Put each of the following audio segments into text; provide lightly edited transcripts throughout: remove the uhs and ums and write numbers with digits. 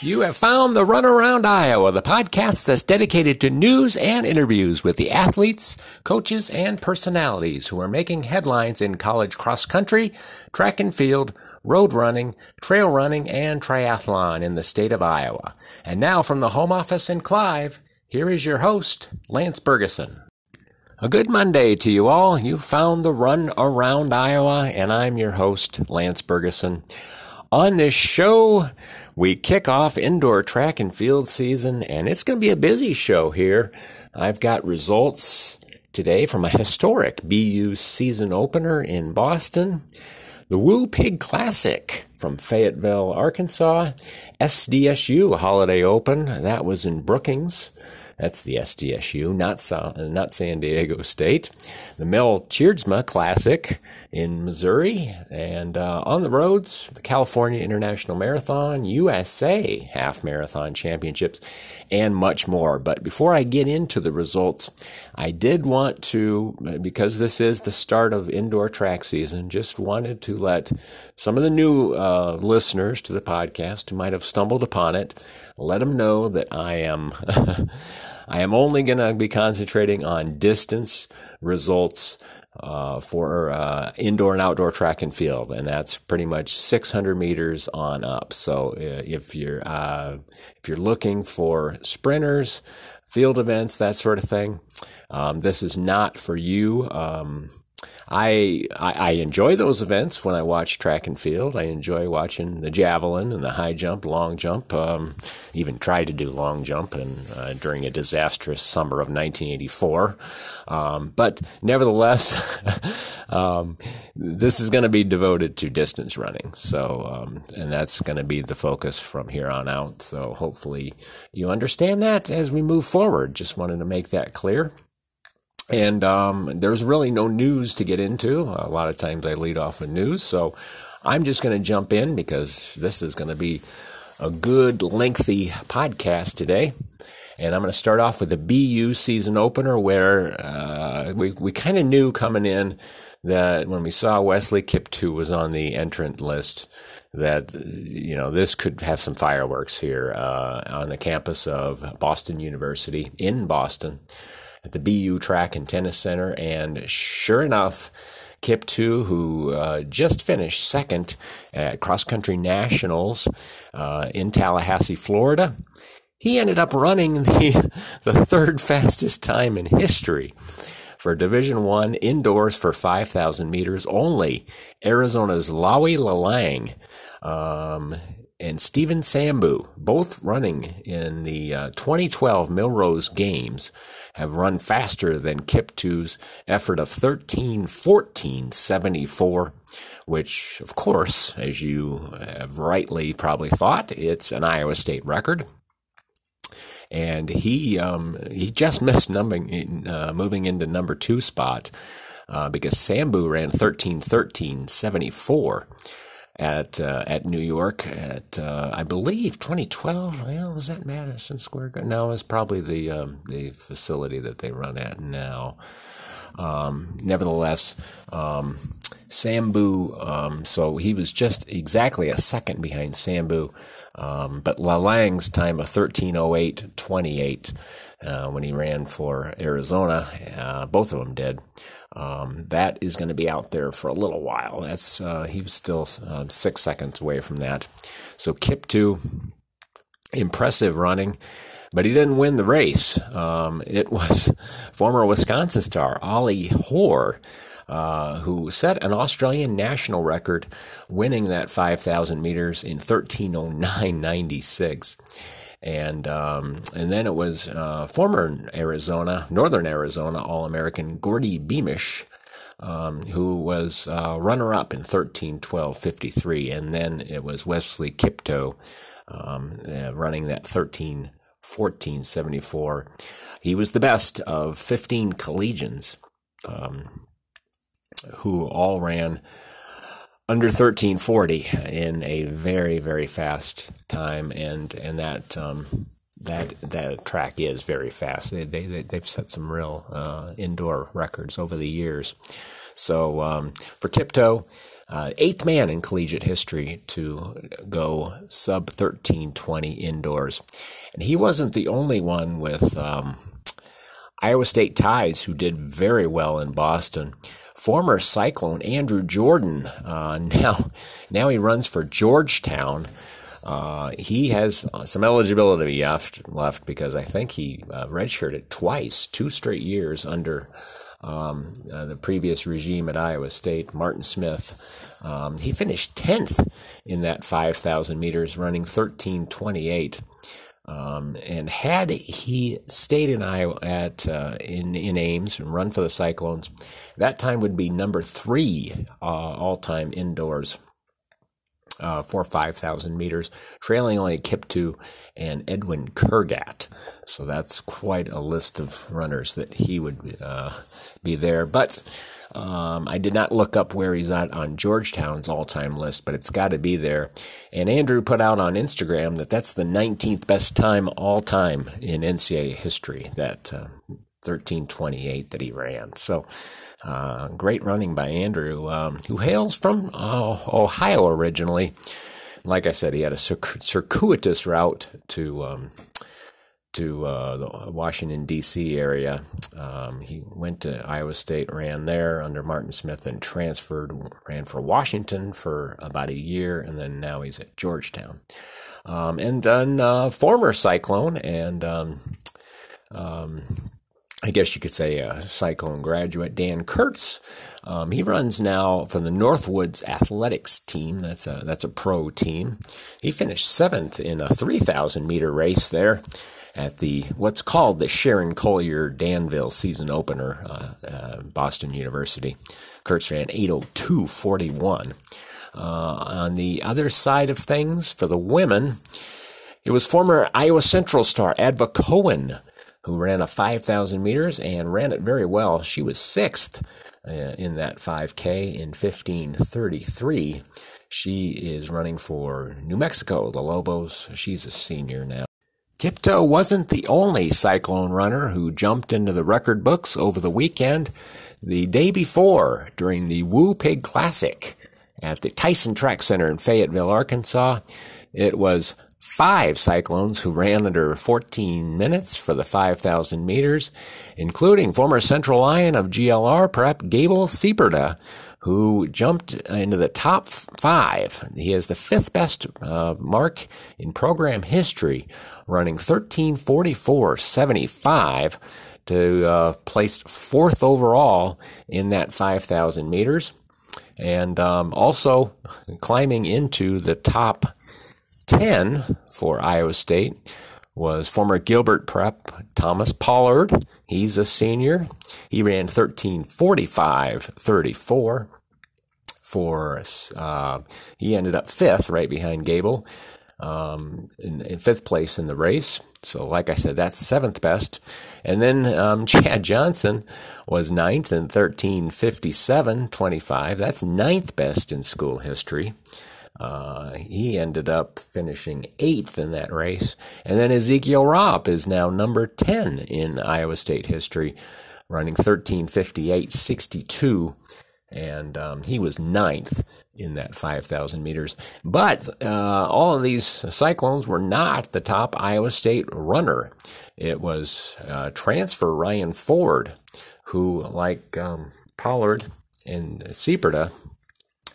You have found the Runaround Iowa, the podcast that's dedicated to news and interviews with the athletes, coaches, and personalities who are making headlines in college cross country, track and field, road running, trail running, and triathlon in the state of Iowa. And now from the home office in Clive, here is your host, Lance Bergeson. A good Monday to you all. You found the Runaround Iowa, and I'm your host, Lance Bergeson. On this show, we kick off indoor track and field season, and it's going to be a busy show here. I've got results today from a historic BU season opener in Boston, the Woo Pig Classic from Fayetteville, Arkansas, SDSU Holiday Open, that was in Brookings. That's the SDSU, not San Diego State. The Mel Cheardsma Classic in Missouri. And on the roads, the California International Marathon, USA Half Marathon Championships, and much more. But before I get into the results, I did want to, because this is the start of indoor track season, just wanted to let some of the new listeners to the podcast who might have stumbled upon it, let them know that I am only going to be concentrating on distance results for indoor and outdoor track and field, and that's pretty much 600 meters on up. So if you're looking for sprinters, field events, that sort of thing, this is not for you. I enjoy those events when I watch track and field. I enjoy watching the javelin and the high jump, long jump, even tried to do long jump and during a disastrous summer of 1984. But nevertheless, this is going to be devoted to distance running. So, and that's going to be the focus from here on out. So hopefully you understand that as we move forward. Just wanted to make that clear. And there's really no news to get into. A lot of times I lead off with news, so I'm just going to jump in because this is going to be a good, lengthy podcast today. And I'm going to start off with the BU season opener where we kind of knew coming in that when we saw Wesley Kiptoo was on the entrant list that, you know, this could have some fireworks here on the campus of Boston University in Boston, at the BU Track and Tennis Center, and sure enough, Kiptoo, who just finished second at Cross Country Nationals in Tallahassee, Florida, he ended up running the third fastest time in history for Division I indoors for 5,000 meters only. Arizona's Lawi Lalang and Stephen Sambu, both running in the 2012 Milrose Games, have run faster than Kiptoo's effort of 13:14.74, which, of course, as you have rightly probably thought, it's an Iowa State record. And he just missed moving into number two spot because Sambu ran 13:13.74. At New York at, I believe 2012. Well, was that Madison Square Garden? No, it's probably the facility that they run at now. Nevertheless, Sambu, so he was just exactly a second behind Sambu, but Lalang's time of 13:08.28 when he ran for Arizona, both of them did. That is going to be out there for a little while. That's he was still 6 seconds away from that. So Kiptoo, impressive running. But he didn't win the race. It was former Wisconsin star Ollie Hoare, who set an Australian national record, winning that 5,000 meters in 13:09.96. And then it was former Northern Arizona All-American Gordy Beamish, who was runner-up in 13:12.53. And then it was Wesley Kiptoo running that 13:14.74. He was the best of 15 collegians who all ran under 13:40 in a very, very fast time, and that that track is very fast. They've set some real indoor records over the years. So for Kiptoo, Eighth man in collegiate history to go sub 13:20 indoors. And he wasn't the only one with Iowa State ties who did very well in Boston. Former Cyclone Andrew Jordan, now he runs for Georgetown. He has some eligibility left because I think he redshirted twice, two straight years under the previous regime at Iowa State, Martin Smith. He finished 10th in that 5,000 meters, running 13:28. And had he stayed in Iowa in Ames and run for the Cyclones, that time would be number 3 all-time indoors for 5,000 meters, trailing only Kiptoo and Edwin Kergat. So that's quite a list of runners that he would be there. But I did not look up where he's at on Georgetown's all-time list, but it's got to be there. And Andrew put out on Instagram that that's the 19th best time all time in NCAA history, that 13:28 that he ran. So great running by Andrew, who hails from Ohio originally. Like I said, he had a circuitous route to the Washington, D.C. area. He went to Iowa State, ran there under Martin Smith, and transferred, ran for Washington for about a year, and then now he's at Georgetown. And then former Cyclone and I guess you could say a Cyclone graduate, Dan Kurtz. He runs now for the Northwoods Athletics team. That's a pro team. He finished 7th in a 3,000-meter race there at the what's called the Sharon Collier Danville season opener, Boston University. Kurtz ran 8:02:41. On the other side of things, for the women, it was former Iowa Central star Adva Cohen, who ran a 5,000 meters and ran it very well. She was 6th in that 5K in 15:33. She is running for New Mexico, the Lobos. She's a senior now. Kiptoo wasn't the only Cyclone runner who jumped into the record books over the weekend. The day before, during the Woo Pig Classic at the Tyson Track Center in Fayetteville, Arkansas, it was 5 Cyclones who ran under 14 minutes for the 5,000 meters, including former Central Lion of GLR prep Gable Sieperda, who jumped into the top 5. He has the 5th best mark in program history, running 13:44:75 to place 4th overall in that 5,000 meters, and also climbing into the top 10 for Iowa State was former Gilbert prep Thomas Pollard. He's a senior. He ran 13:45:34 for us. He ended up 5th, right behind Gable, in 5th place in the race. So like I said, that's 7th best. And then Chad Johnson was 9th in 13:57:25. That's 9th best in school history. He ended up finishing 8th in that race. And then Ezekiel Rop is now number 10 in Iowa State history, running 13:58:62. And he was 9th in that 5,000 meters. But all of these Cyclones were not the top Iowa State runner. It was transfer Ryan Ford, who, like Pollard and Sieperda,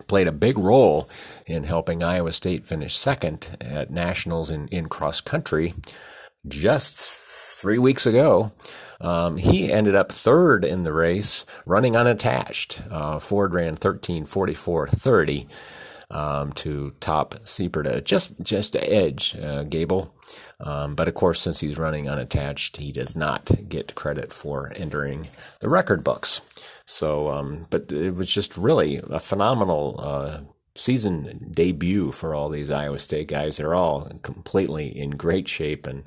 played a big role in helping Iowa State finish 2nd at nationals in cross country just 3 weeks ago. He ended up 3rd in the race, running unattached. Ford ran 13:44:30 to top Sieperda, just to edge Gable. But of course, since he's running unattached, he does not get credit for entering the record books. So, but it was just really a phenomenal season debut for all these Iowa State guys. They're all completely in great shape, and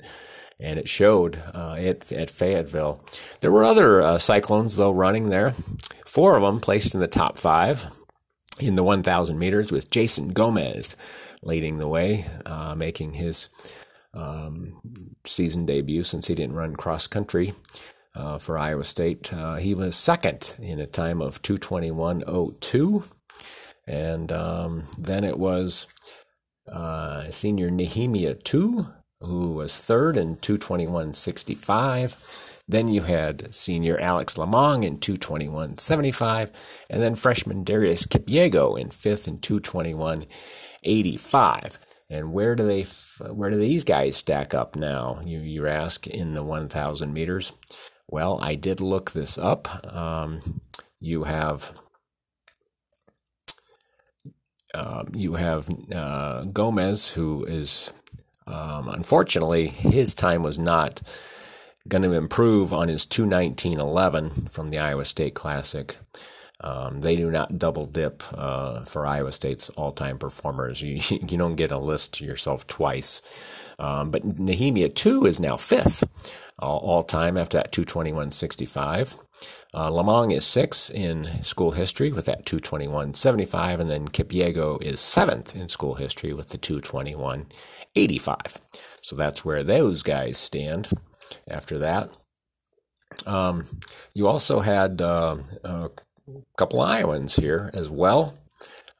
it showed at Fayetteville. There were other Cyclones, though, running there. 4 of them placed in the top 5 in the 1,000 meters, with Jason Gomez leading the way, making his season debut since he didn't run cross-country for Iowa State. He was 2nd in a time of 2:21:02. And then it was senior Nehemia Too, who was third in 221.65. Then you had senior Alex Lamang in 221.75. And then freshman Darius Kipiego in fifth in 221.85. And where do these guys stack up now, you ask, in the 1,000 meters? Well, I did look this up. You have Gomez, who is, unfortunately, his time was not going to improve on his 2:19.11 from the Iowa State Classic. They do not double dip for Iowa State's all-time performers. You don't get a list to yourself twice. But Nehemia Too is now fifth all-time after that 2:21.65. Lamang is sixth in school history with that 2:21.75, and then Kipiego is seventh in school history with the 2:21.85. So that's where those guys stand after that. You also had couple Iowans here as well.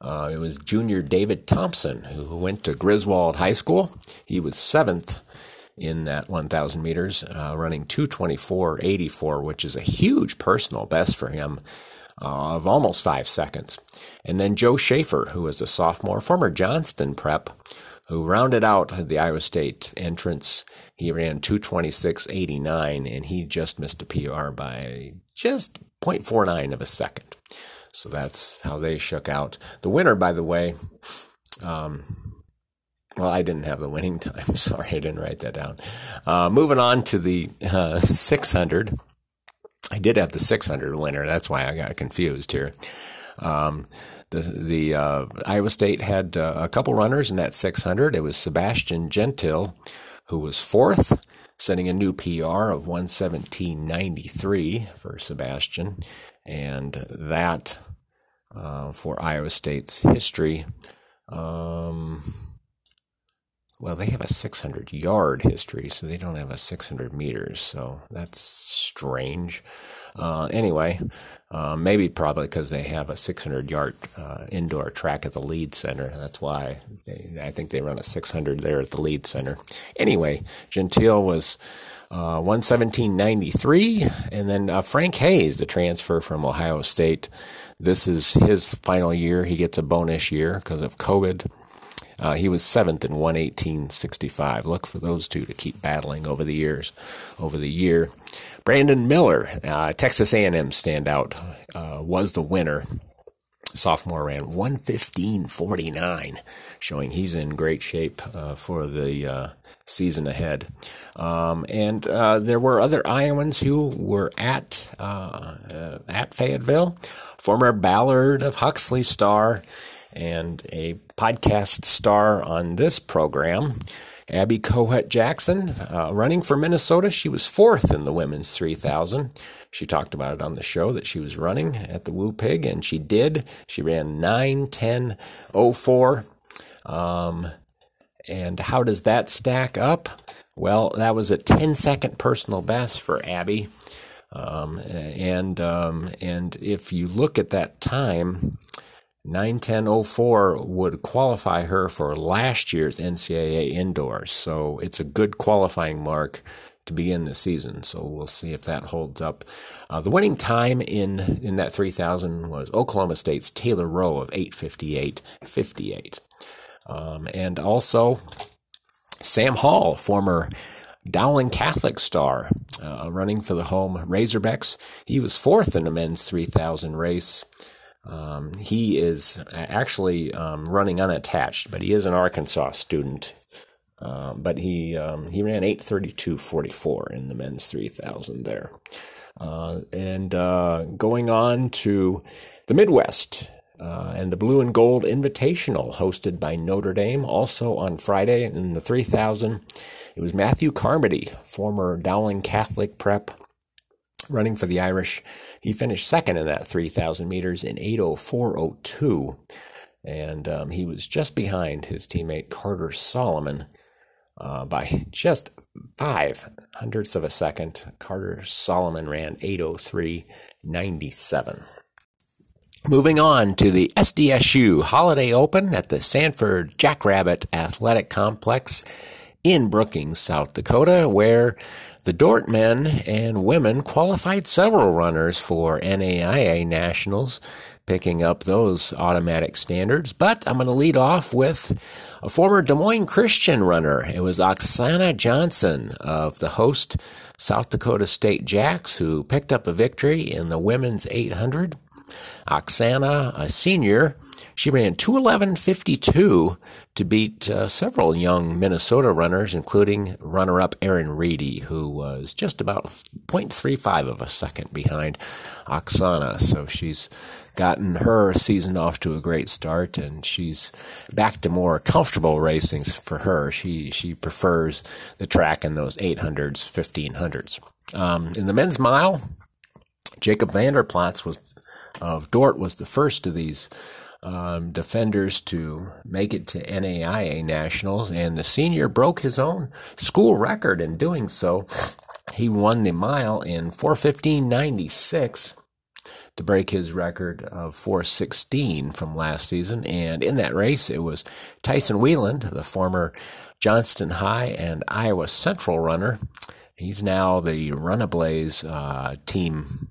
It was junior David Thompson, who went to Griswold High School. He was seventh in that 1,000 meters, running 2:24.84, which is a huge personal best for him of almost 5 seconds. And then Joe Schaefer, who is a sophomore, former Johnston prep, who rounded out the Iowa State entrance. He ran 2:26.89, and he just missed a PR by just 0.49 of a second. So that's how they shook out. The winner, by the way, well, I didn't have the winning time. Sorry, I didn't write that down. Moving on to the 600. I did have the 600 winner. That's why I got confused here. The Iowa State had a couple runners in that 600. It was Sebastian Gentil, who was fourth, setting a new PR of 1:17.93 for Sebastian. And that, for Iowa State's history, well, they have a 600-yard history, so they don't have a 600 meters, so that's strange. Anyway, maybe probably because they have a 600-yard indoor track at the Lead Center. That's why I think they run a 600 there at the Lead Center. Anyway, Gentil was 1:17.93, and then Frank Hayes, the transfer from Ohio State. This is his final year. He gets a bonus year because of COVID. He was 7th in 1:18.65. Look for those two to keep battling over the years, over the year. Brandon Miller, Texas A&M standout, was the winner. Sophomore ran 1:15.49, showing he's in great shape for the season ahead. And there were other Iowans who were at Fayetteville. Former Ballard of Huxley star and a podcast star on this program, Abby Cohet-Jackson, running for Minnesota. She was fourth in the women's 3,000. She talked about it on the show that she was running at the Woo Pig, and she did. She ran 9:10.04. And how does that stack up? Well, that was a 10-second personal best for Abby. And if you look at that time, 9:10.04 would qualify her for last year's NCAA indoors. So it's a good qualifying mark to begin the season. So we'll see if that holds up. The winning time in that 3,000 was Oklahoma State's Taylor Rowe of 8:58.58. And also Sam Hall, former Dowling Catholic star, running for the home Razorbacks. He was fourth in the men's 3,000 race. He is actually running unattached, but he is an Arkansas student. But he ran 8:32.44 in the men's 3,000 there. And going on to the Midwest and the Blue and Gold Invitational hosted by Notre Dame, also on Friday in the 3,000. It was Matthew Carmody, former Dowling Catholic prep, running for the Irish. He finished second in that 3,000 meters in 8:04.02, and he was just behind his teammate Carter Solomon by just 0.05 of a second. Carter Solomon ran 8:03.97. Moving on to the SDSU Holiday Open at the Sanford Jackrabbit Athletic Complex in Brookings, South Dakota, where the Dort men and women qualified several runners for NAIA Nationals, picking up those automatic standards. But I'm going to lead off with a former Des Moines Christian runner. It was Oksana Johnson of the host South Dakota State Jacks who picked up a victory in the women's 800. Oksana, a senior, she ran 2:11:52 to beat several young Minnesota runners, including runner-up Erin Reedy, who was just about 0.35 of a second behind Oksana. So she's gotten her season off to a great start, and she's back to more comfortable racings for her. She prefers the track in those 800s, 1500s. In the men's mile, Jacob Vanderplatz of Dort was the first of these defenders to make it to NAIA Nationals, and the senior broke his own school record in doing so. He won the mile in 4:15:96 to break his record of 4:16 from last season, and in that race it was Tyson Wieland, the former Johnston High and Iowa Central runner. He's now the Runablaze team.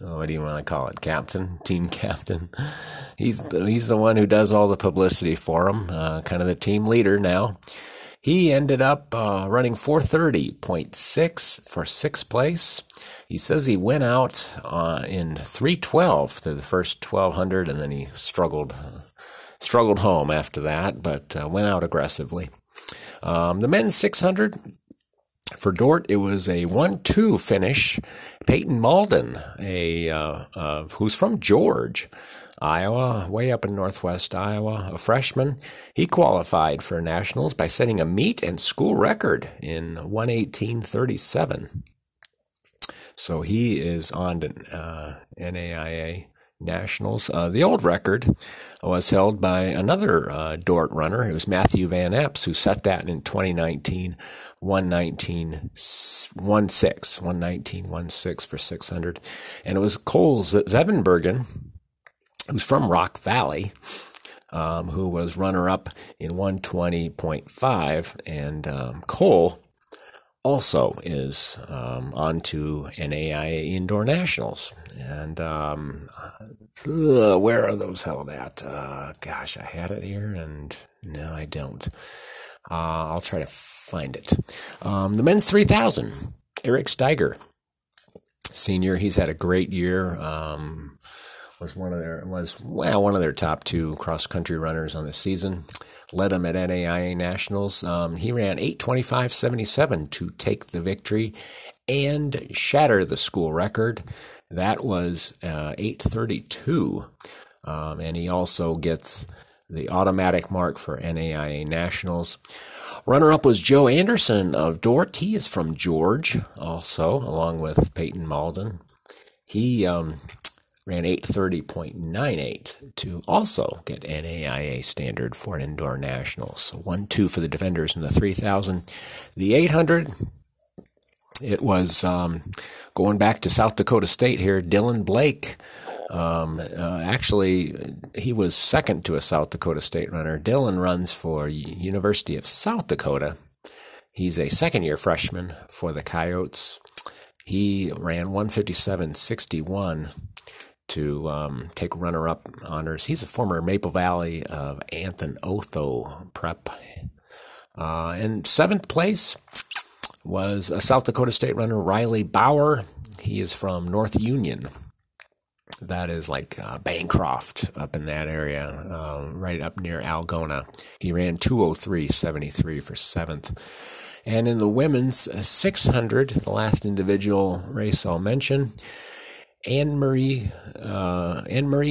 What do you want to call it? Captain? Team captain? He's the one who does all the publicity for him, kind of the team leader now. He ended up running 4:30:6 for sixth place. He says he went out in 3:12 through the first 1,200, and then he struggled home after that, but went out aggressively. The men's 600. For Dort, it was a 1-2 finish. Peyton Malden, who's from George, Iowa, way up in northwest Iowa, a freshman. He qualified for nationals by setting a meet and school record in 1:18:37. So he is on to NAIA Nationals. The old record was held by another Dort runner. It was Matthew Van Epps, who set that in 2019, 1:19:16 for 600. And it was Cole Zevenbergen, who's from Rock Valley, who was runner-up in 1:20:5. And Cole also is on to NAIA Indoor Nationals. And where are those held at? I had it here, and no, I don't. I'll try to find it. The men's 3,000, Eric Steiger, senior. He's had a great year. Was one of their top two cross-country runners on the season. Led him at NAIA Nationals. He ran 8:25:77 to take the victory and shatter the school record. That was 8:32. And he also gets the automatic mark for NAIA Nationals. Runner-up was Joe Anderson of Dort. He is from George also, along with Peyton Malden. He ran 8:30:98 to also get NAIA standard for an indoor national. So 1-2 for the defenders in the 3,000. The 800, it was going back to South Dakota State here, Dylan Blake. Actually, he was second to a South Dakota State runner. Dylan runs for University of South Dakota. He's a second-year freshman for the Coyotes. He ran 1:57:61. To take runner-up honors. He's a former Maple Valley of Anthony Otho prep. In seventh place was a South Dakota State runner, Riley Bauer. He is from North Union. That is like Bancroft up in that area, right up near Algona. He ran 2:03:73 for seventh. And in the women's 600, the last individual race I'll mention, Anne-Marie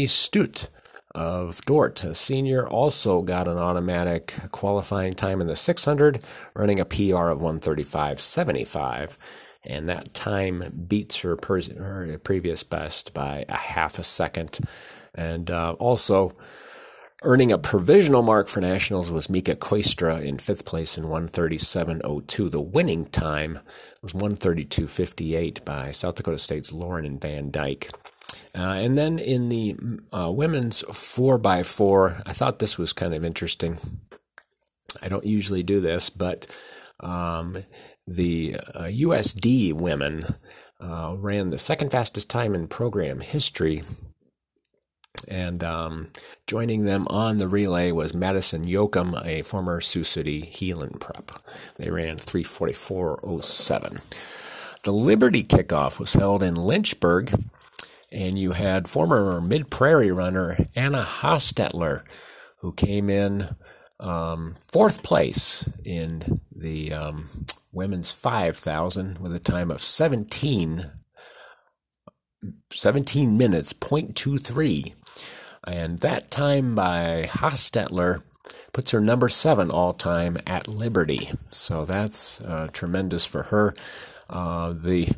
Stute of Dort, a senior, also got an automatic qualifying time in the 600, running a PR of 1:35:75, and that time beats her previous best by a half a second. And also earning a provisional mark for nationals was Mika Koestra in fifth place in 1:37:02. The winning time was 1:32:58 by South Dakota State's Lauren and Van Dyke. And then in the women's 4x4, I thought this was kind of interesting. I don't usually do this, but the USD women ran the second fastest time in program history. And joining them on the relay was Madison Yoakum, a former Sioux City Heelan prep. They ran 3:44:07. The Liberty kickoff was held in Lynchburg, and you had former Mid-Prairie runner Anna Hostetler, who came in fourth place in the women's 5,000 with a time of 17 minutes, .23. And that time by Hostetler puts her number 7 all-time at Liberty. So that's tremendous for her. The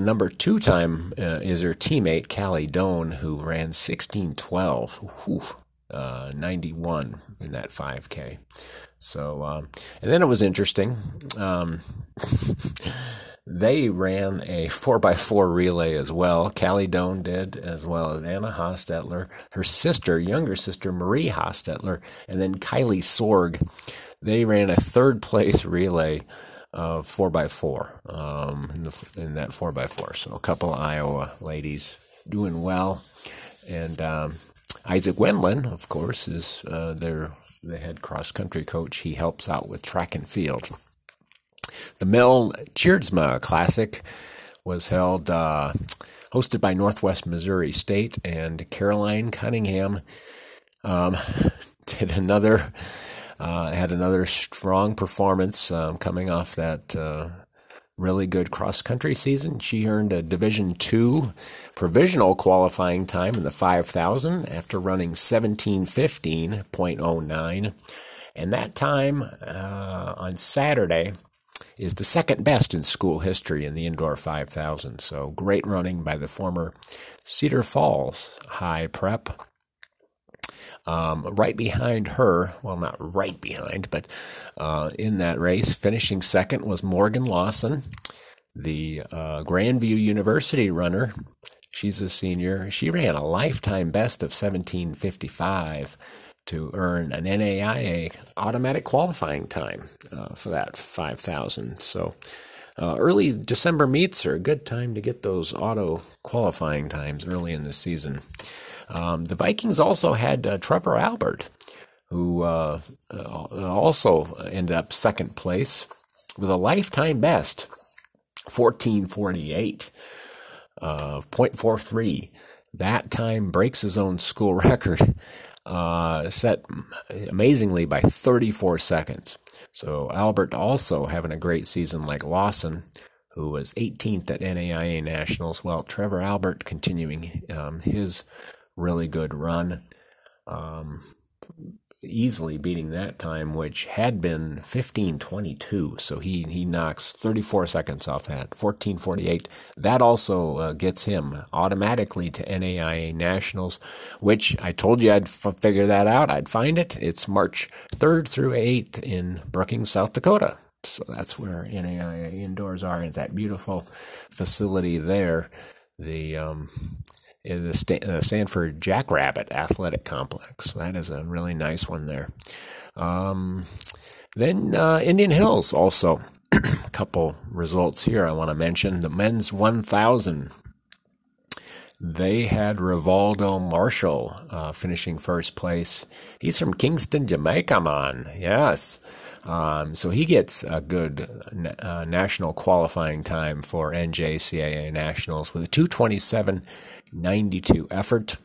number 2 time is her teammate, Callie Doan, who ran 16:12, 91 in that 5K. So, and then it was interesting. They ran a 4x4 relay as well. Callie Doan did, as well as Anna Hostetler, her sister, younger sister, Marie Hostetler, and then Kylie Sorg. They ran a third-place relay of 4x4 in that 4x4. So a couple of Iowa ladies doing well. And Isaac Wendland, of course, is the head cross-country coach. He helps out with track and field. The Mel Cheerdsma Classic was held, hosted by Northwest Missouri State, and Caroline Cunningham had another strong performance coming off that really good cross-country season. She earned a Division II provisional qualifying time in the 5,000 after running 17:15:09, and that time on Saturday is the second best in school history in the indoor 5,000. So great running by the former Cedar Falls High prep. Right behind her, well, not right behind, but in that race, finishing second was Morgan Lawson, the Grandview University runner. She's a senior. She ran a lifetime best of 17:55. To earn an NAIA automatic qualifying time for that 5,000. So early December meets are a good time to get those auto qualifying times early in the season. The Vikings also had Trevor Albert, who also ended up second place with a lifetime best, 14:48, 0.43. That time breaks his own school record. Set amazingly by 34 seconds. So Albert also having a great season like Lawson, who was 18th at NAIA Nationals. Well, Trevor Albert continuing his really good run, easily beating that time, which had been 15:22. So he knocks 34 seconds off that, 14:48. That also gets him automatically to NAIA Nationals, which I told you I'd figure that out. I'd find it. It's March 3rd through 8th in Brookings, South Dakota. So that's where NAIA indoors are, in that beautiful facility there, the Sanford Jackrabbit Athletic Complex. That is a really nice one there. Then Indian Hills also. A couple results here I want to mention. The men's 1,000. They had Rivaldo Marshall finishing first place. He's from Kingston, Jamaica, man. Yes. So he gets a good national qualifying time for NJCAA Nationals with a 2:27:92 effort.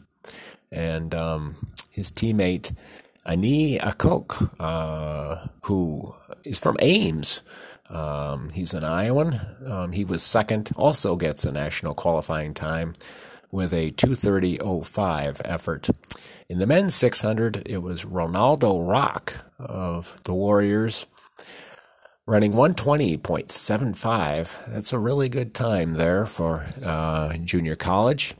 And his teammate, Ani Akok, who is from Ames. He's an Iowan. He was second, also gets a national qualifying time with a 2:30:05 effort. In the men's 600, it was Ronaldo Rock of the Warriors running 1:20:75. That's a really good time there for junior college.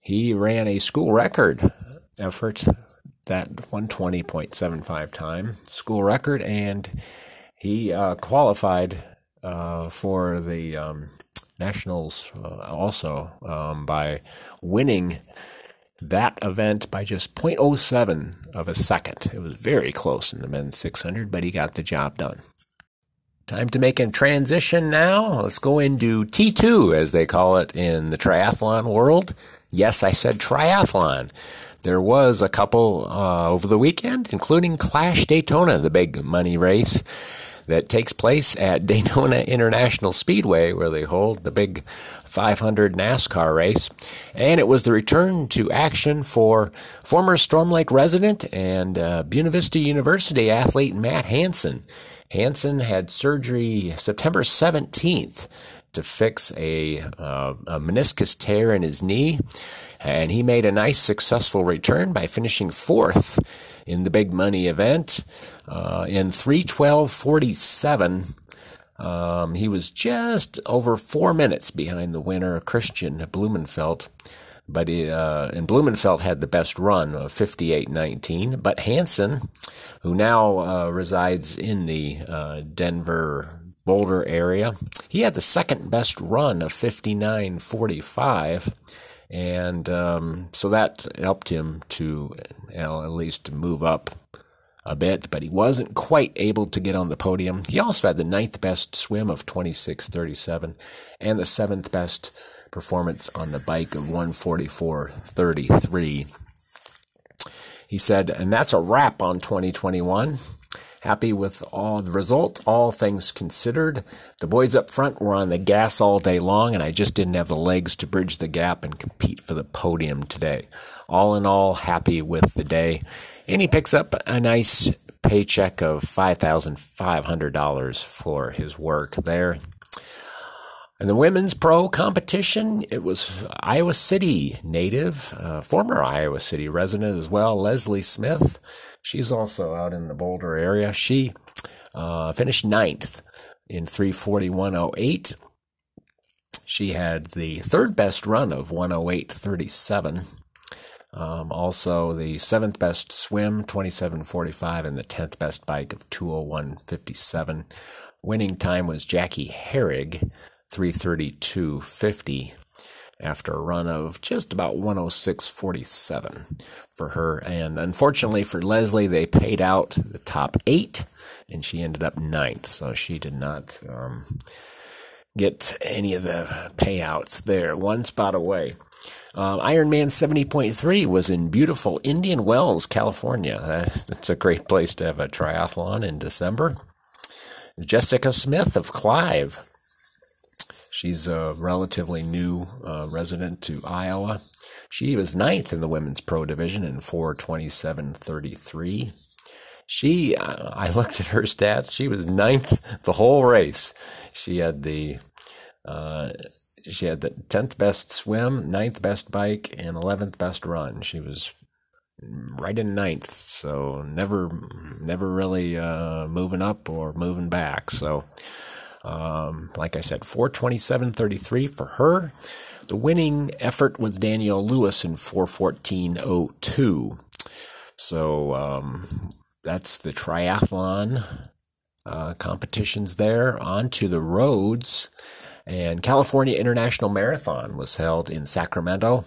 He ran a school record effort, that 1:20:75 time, school record, and he qualified for the Nationals also by winning that event by just 0.07 of a second. It was very close in the men's 600, but he got the job done. Time to make a transition now. Let's go into T2, as they call it in the triathlon world. Yes, I said triathlon. There was a couple over the weekend, including Clash Daytona, the big money race that takes place at Daytona International Speedway, where they hold the big 500 NASCAR race. And it was the return to action for former Storm Lake resident and Buena Vista University athlete Matt Hansen. Hansen had surgery September 17th to fix a meniscus tear in his knee, and he made a nice successful return by finishing fourth in the big money event in 3:12:47. He was just over 4 minutes behind the winner, Christian Blumenfeld, but and Blumenfeld had the best run of 58:19. But Hansen, who now resides in the Denver Boulder area, he had the second best run of 59:45, and so that helped him to at least move up a bit, but he wasn't quite able to get on the podium. He also had the ninth best swim of 26:37 and the seventh best performance on the bike of 144:33. He said, and that's a wrap on 2021. Happy with all the result, all things considered. The boys up front were on the gas all day long, and I just didn't have the legs to bridge the gap and compete for the podium today. All in all, happy with the day. And he picks up a nice paycheck of $5,500 for his work there. In the women's pro competition, it was Iowa City native, former Iowa City resident as well, Leslie Smith. She's also out in the Boulder area. She finished ninth in 3:41:08. She had the third best run of 108:37. Also the seventh best swim, 27:45, and the 10th best bike of 2:01:57. Winning time was Jackie Herrig, 3:32:50, after a run of just about 106:47 for her. And unfortunately for Leslie, they paid out the top eight, and she ended up ninth, so she did not get any of the payouts there. One spot away. Ironman 70.3 was in beautiful Indian Wells, California. That's a great place to have a triathlon in December. Jessica Smith of Clive. She's a relatively new resident to Iowa. She was ninth in the women's pro division in 4:27:33. She, I looked at her stats. She was ninth the whole race. She had the 10th best swim, 9th best bike, and 11th best run. She was right in ninth, so never really moving up or moving back. So. Like I said, 4:27:33 for her. The winning effort was Danielle Lewis in 4:14:02. So that's the triathlon competitions there. On to the roads. And California International Marathon was held in Sacramento.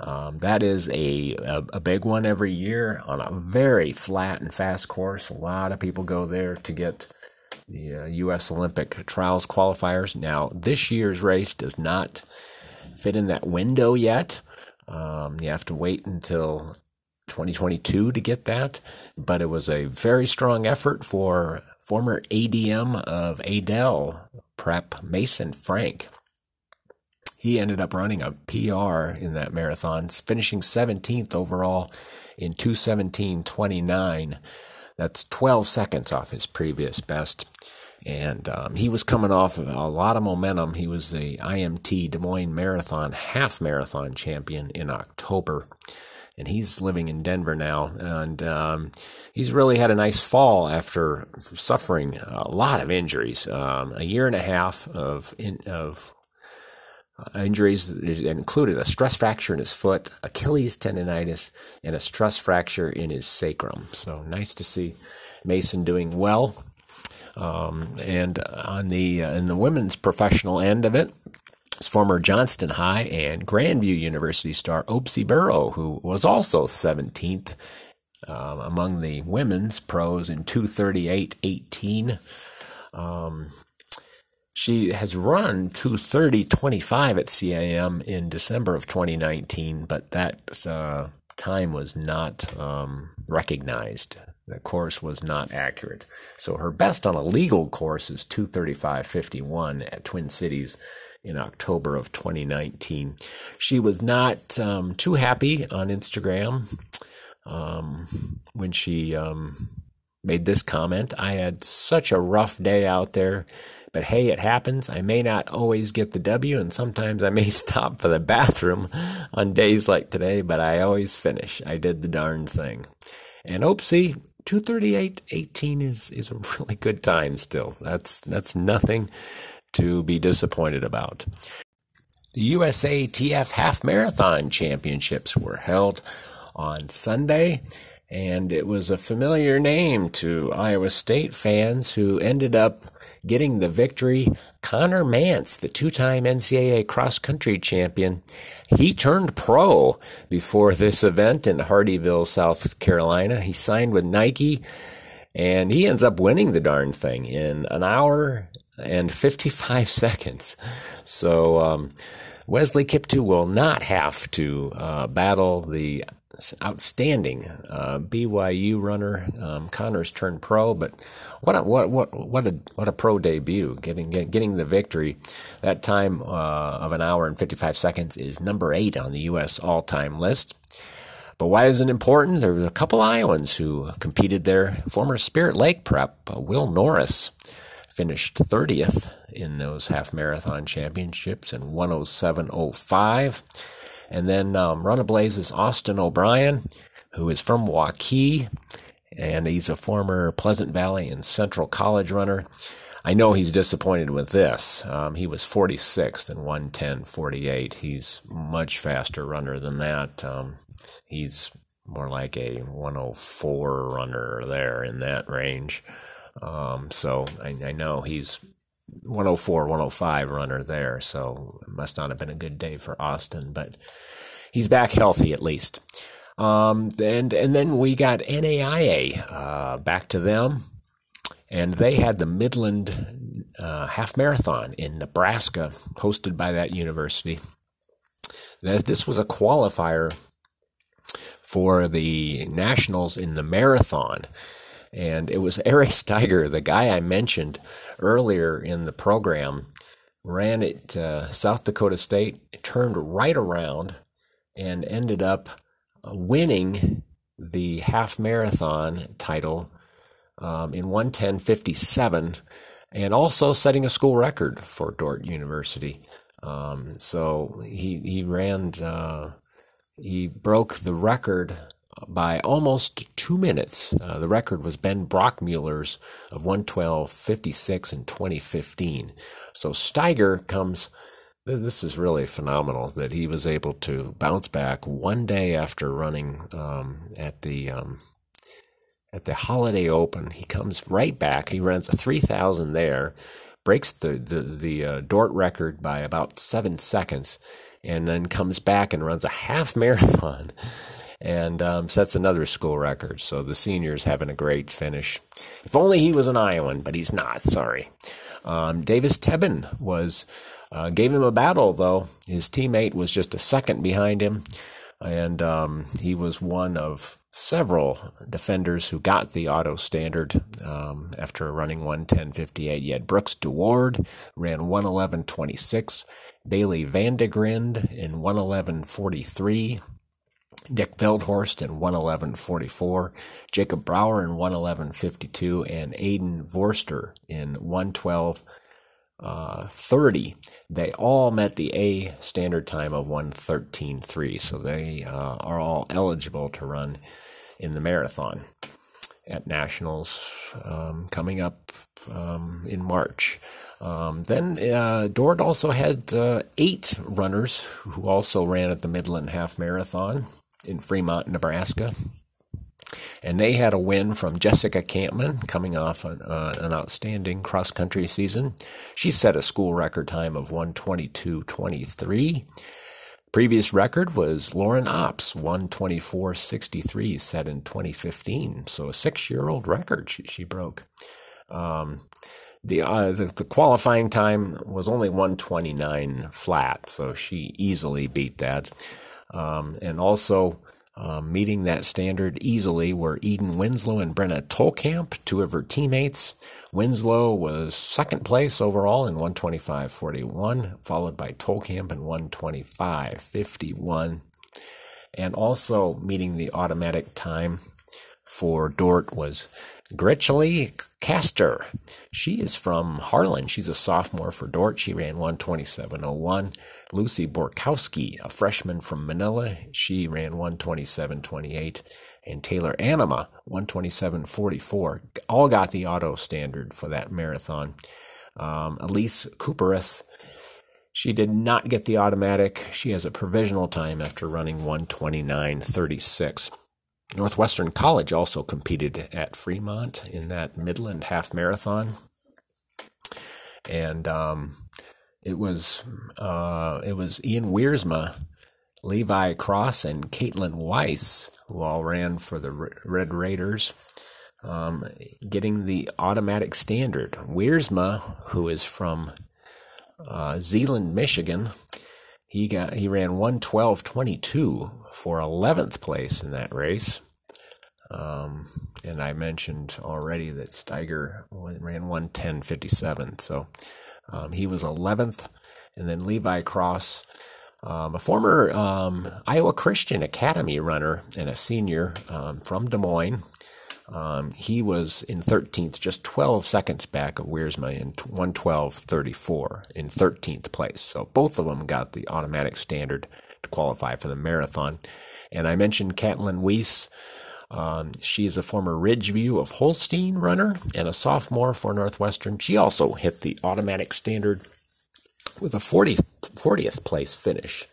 That is a big one every year on a very flat and fast course. A lot of people go there to get the U.S. Olympic trials qualifiers. Now, this year's race does not fit in that window yet. You have to wait until 2022 to get that. But it was a very strong effort for former ADM of Adel Prep, Mason Frank. He ended up running a PR in that marathon, finishing 17th overall in 2:17:29. That's 12 seconds off his previous best. And he was coming off of a lot of momentum. He was the IMT Des Moines Marathon half marathon champion in October. And he's living in Denver now. And he's really had a nice fall after suffering a lot of injuries. A year and a half of injuries included a stress fracture in his foot, Achilles tendonitis, and a stress fracture in his sacrum. So nice to see Mason doing well. And on the in the women's professional end of it, It's former Johnston High and Grandview University star Opsie Burrow, who was also 17th among the women's pros in 2:38.18. She has run 2:30.25 at CIM in December of 2019, but that time was not recognized. The course was not accurate. So her best on a legal course is 2:35.51 at Twin Cities in October of 2019. She was not too happy on Instagram when she made this comment. "I had such a rough day out there, but hey, it happens. I may not always get the W, and sometimes I may stop for the bathroom on days like today, but I always finish. I did the darn thing." And Opsie, 2:38.18 is a really good time still. That's nothing to be disappointed about. The USATF Half Marathon Championships were held on Sunday, and it was a familiar name to Iowa State fans who ended up getting the victory. Connor Mance, the two-time NCAA cross-country champion, he turned pro before this event in Hardyville, South Carolina. He signed with Nike, and he ends up winning the darn thing in 1 hour and 55 seconds. So Wesley Kiptoo will not have to battle the outstanding BYU runner. Connor's turned pro, but what a pro debut! Getting the victory. That time of 1 hour and 55 seconds is number 8 on the U.S. all-time list. But why is it important? There were a couple Iowans who competed there. Former Spirit Lake prep Will Norris finished 30th in those half marathon championships in 1:07.05. And then Runablaze's Austin O'Brien, who is from Waukee, and he's a former Pleasant Valley and Central College runner. I know he's disappointed with this. He was 46th in 1:10.48. He's much faster runner than that. He's more like a 1:04 runner there in that range. So I know he's 1:04, 1:05 runner there, so it must not have been a good day for Austin, but he's back healthy at least. And then we got NAIA, back to them, and they had the Midland Half Marathon in Nebraska, hosted by that university. This was a qualifier for the Nationals in the marathon. And it was Eric Steiger, the guy I mentioned earlier in the program, ran at South Dakota State, turned right around, and ended up winning the half marathon title in 1:10.57, and also setting a school record for Dort University. So he ran, he broke the record by almost 2 minutes. The record was Ben Brockmuller's of 1:12.56 in 2015. So Steiger comes, this is really phenomenal that he was able to bounce back one day after running at the Holiday Open. He comes right back. He runs a 3,000 there, breaks the Dort record by about 7 seconds, and then comes back and runs a half marathon and sets another school record. So the senior's having a great finish. If only he was an Iowan, but he's not, sorry. Davis Tebben was gave him a battle, though. His teammate was just a second behind him, and he was one of several defenders who got the auto standard after running 1:10.58. You had Brooks DeWard, ran 1:11.26. Bailey Vandegrind in 1:11.43. Dick Veldhorst in 1:11.44, Jacob Brower in 1:11.52, and Aiden Vorster in 1:12.30. They all met the A standard time of 1:13.3, so they are all eligible to run in the marathon at Nationals coming up in March. Then Dort also had 8 runners who also ran at the Midland Half Marathon in Fremont, Nebraska. and they had a win from Jessica Campman, coming off an outstanding cross-country season. She set a school record time of 1:22:23. Previous record was Lauren Opps, 1:24:63, set in 2015. So a 6-year-old record she broke. The qualifying time was only 1:29 flat, so she easily beat that. And also meeting that standard easily were Eden Winslow and Brenna Tolkamp, two of her teammates. Winslow was second place overall in 1:25:41, followed by Tolkamp in 1:25:51. And also meeting the automatic time for Dort was Gretchley Castor. She is from Harlan. She's a sophomore for Dort. She ran 1:27:01. Lucy Borkowski, a freshman from Manila, she ran 1:27:28. And Taylor Anima, 1:27:44. All got the auto standard for that marathon. Elise Cooperis, she did not get the automatic. She has a provisional time after running 1:29:36. Northwestern College also competed at Fremont in that Midland half marathon, and it was Ian Wiersma, Levi Cross, and Caitlin Weiss who all ran for the Red Raiders, getting the automatic standard. Wiersma, who is from Zeeland, Michigan, He ran 1:12:22 for 11th place in that race. And I mentioned already that Steiger ran 1:10:57. So he was 11th. And then Levi Cross, a former Iowa Christian Academy runner and a senior from Des Moines, he was in 13th, just 12 seconds back of Wiersma in 1:12:34 in 13th place. So both of them got the automatic standard to qualify for the marathon. And I mentioned Catelyn Weiss. She is a former Ridgeview of Holstein runner and a sophomore for Northwestern. She also hit the automatic standard with a 40th place finish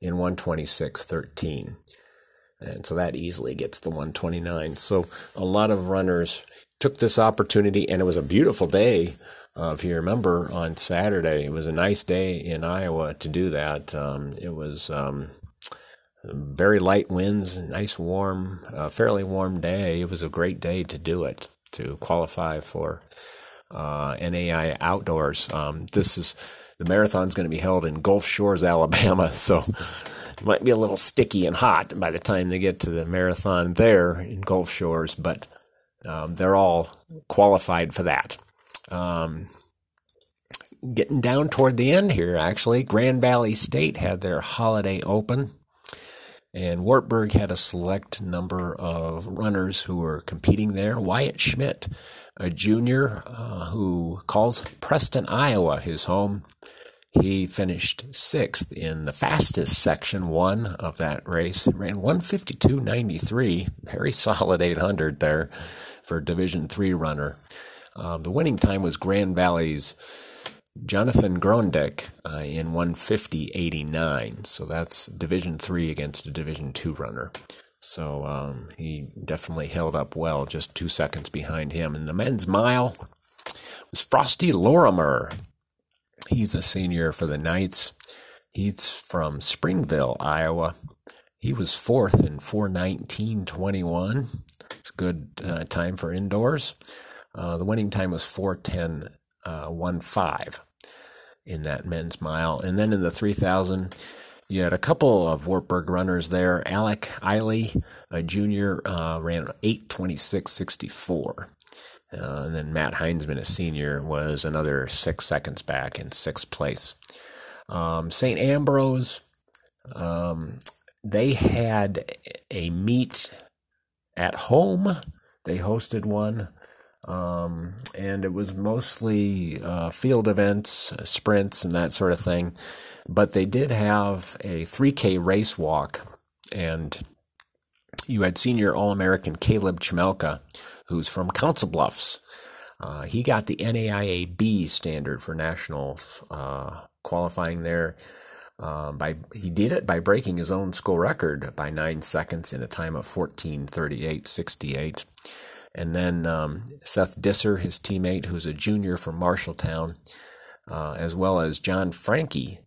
in 1:26:13. And so that easily gets the 1:29. So a lot of runners took this opportunity, and it was a beautiful day. If you remember, on Saturday, it was a nice day in Iowa to do that. It was very light winds, nice warm, fairly warm day. It was a great day to do it, to qualify for NAI Outdoors. The marathon's going to be held in Gulf Shores, Alabama, so it might be a little sticky and hot by the time they get to the marathon there in Gulf Shores, but they're all qualified for that. Getting down toward the end here, actually, Grand Valley State had their holiday open, and Wartburg had a select number of runners who were competing there. Wyatt Schmidt, a junior who calls Preston, Iowa, his home. He finished 6th in the fastest section 1 of that race. Ran 1:52:93, very solid 800 there for Division III runner. The winning time was Grand Valley's Jonathan Grondick in 1:50:89. So that's Division III against a Division II runner. So he definitely held up well, just 2 seconds behind him. And the men's mile was Frosty Lorimer. He's a senior for the Knights. He's from Springville, Iowa. He was 4th in 4:19:21. It's a good time for indoors. The winning time was 4:10:15 in that men's mile. And then in the 3,000, you had a couple of Wartburg runners there. Alec Eiley, a junior, ran 8:26:64. And then Matt Heinzman, a senior, was another 6 seconds back in 6th place. St. Ambrose, they had a meet at home. They hosted one, and it was mostly field events, sprints, and that sort of thing. But they did have a 3K race walk, and you had senior All-American Caleb Chmelka, who's from Council Bluffs. He got the NAIA B standard for national qualifying there. He did it by breaking his own school record by 9 seconds in a time of 14:38.68. And then Seth Disser, his teammate, who's a junior from Marshalltown, as well as John Franke,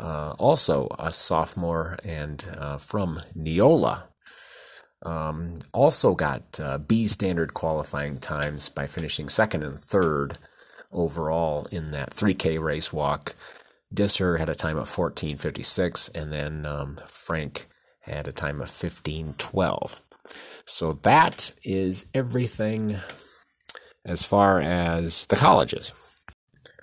also a sophomore and from Neola, also got B standard qualifying times by finishing second and third overall in that 3K race walk. Disser had a time of 14:56, and then Frank had a time of 15:12. So that is everything as far as the colleges.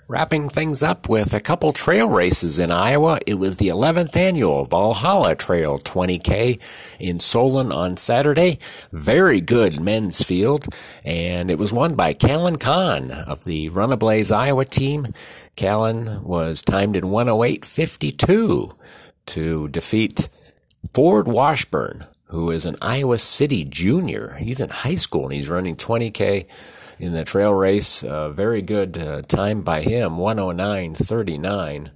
Wrapping things up with a couple trail races in Iowa, it was the 11th annual Valhalla Trail 20K in Solon on Saturday. Very good men's field, and it was won by Callan Kahn of the Runablaze Iowa team. Callan was timed in 1:08:52 to defeat Ford Washburn, who is an Iowa City junior. He's in high school, and he's running 20K in the trail race. Very good time by him, 1:09:39.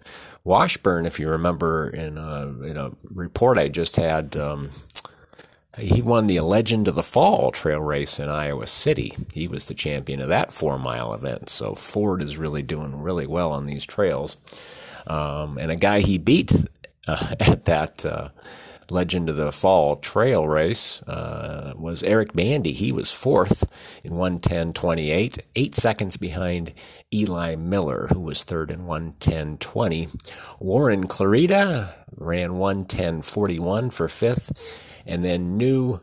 Washburn, if you remember in a report I just had, he won the Legend of the Fall trail race in Iowa City. He was the champion of that 4-mile event. So Ford is really doing really well on these trails. And a guy he beat at that Legend of the Fall trail race was Eric Bandy. He was fourth in 1:10:28, 8 seconds behind Eli Miller, who was third in 1:10:20. Warren Clarita ran 1:10:41 for fifth, and then new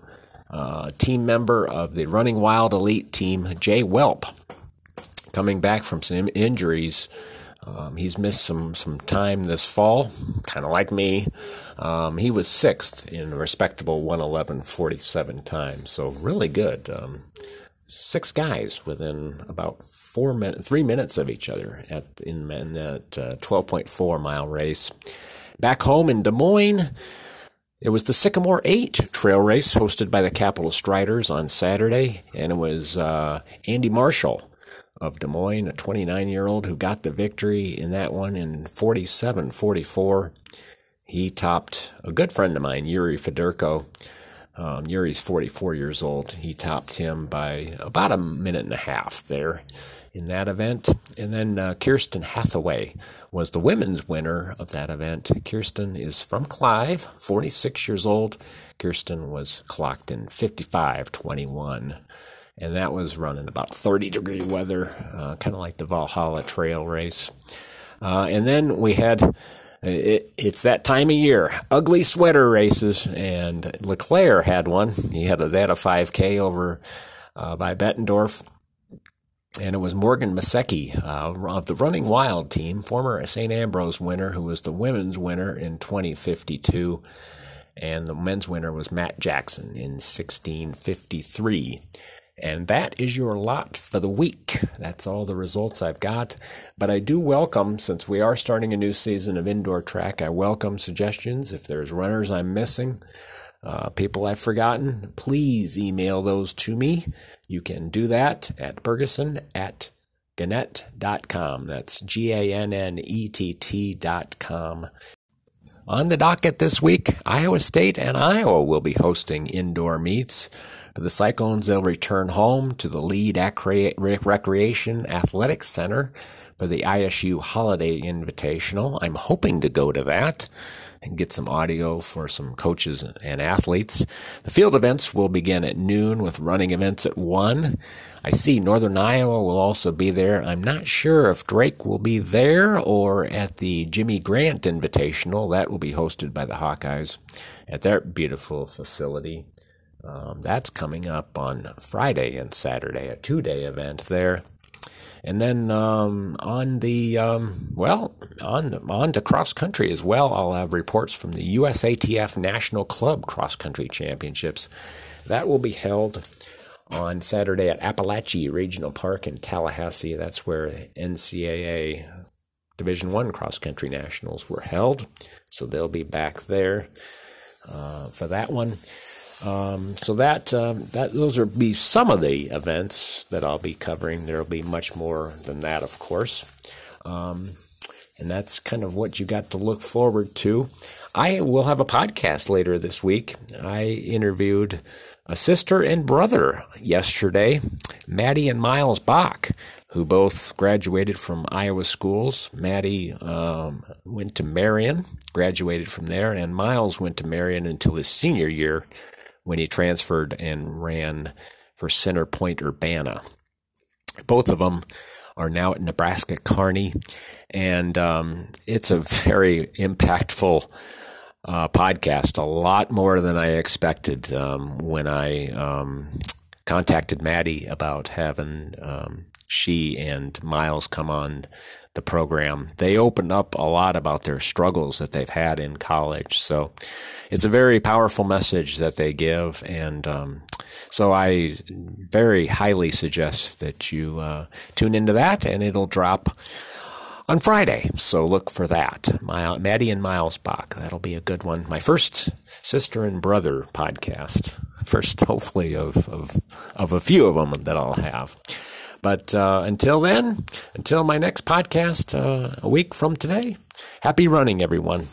team member of the Running Wild Elite team, Jay Welp, coming back from some injuries. He's missed some time this fall, kind of like me. He was sixth in a respectable 1:11:47 time, so really good. Six guys within about 3 minutes of each other in that 12.4-mile race. Back home in Des Moines, it was the Sycamore 8 trail race hosted by the Capital Striders on Saturday, and it was Andy Marshall of Des Moines, a 29-year-old, who got the victory in that one in 47:44. He topped a good friend of mine, Yuri Fedorko. Yuri's 44 years old. He topped him by about a minute and a half there in that event. And then Kirsten Hathaway was the women's winner of that event. Kirsten is from Clive, 46 years old. Kirsten was clocked in 55:21. And that was running about 30-degree weather, kind of like the Valhalla Trail race. And then we had, it's that time of year, ugly sweater races, and LeClaire had one. He had a 5K over by Bettendorf, and it was Morgan Masecki of the Running Wild team, former St. Ambrose winner, who was the women's winner in 20:52, and the men's winner was Matt Jackson in 16:53. And that is your lot for the week. That's all the results I've got. But I do welcome, since we are starting a new season of indoor track, I welcome suggestions. If there's runners I'm missing, people I've forgotten, please email those to me. You can do that at bergeson@gannett.com. That's GANNETT.com. On the docket this week, Iowa State and Iowa will be hosting indoor meets. For the Cyclones, they'll return home to the Lead Recreation Athletics Center for the ISU Holiday Invitational. I'm hoping to go to that and get some audio for some coaches and athletes. The field events will begin at noon with running events at 1. I see Northern Iowa will also be there. I'm not sure if Drake will be there or at the Jimmy Grant Invitational. That will be hosted by the Hawkeyes at their beautiful facility. That's coming up on Friday and Saturday, a 2-day event there. And then on to cross country as well, I'll have reports from the USATF National Club Cross Country Championships. That will be held on Saturday at Apalachee Regional Park in Tallahassee. That's where NCAA Division I Cross Country Nationals were held. So they'll be back there for that one. Those will be some of the events that I'll be covering. There will be much more than that, of course. And that's kind of what you got to look forward to. I will have a podcast later this week. I interviewed a sister and brother yesterday, Maddie and Miles Bach, who both graduated from Iowa schools. Maddie went to Marion, graduated from there, and Miles went to Marion until his senior year when he transferred and ran for Center Point Urbana. Both of them are now at Nebraska Kearney, and it's a very impactful podcast, a lot more than I expected when I contacted Maddie about having she and Miles come on the program. They opened up a lot about their struggles that they've had in college. So it's a very powerful message that they give. And so I very highly suggest that you tune into that, and it'll drop on Friday. So look for that. Maddie and Miles Bach. That'll be a good one. My first sister and brother podcast. First, hopefully, of a few of them that I'll have. But until then, until my next podcast a week from today, happy running, everyone.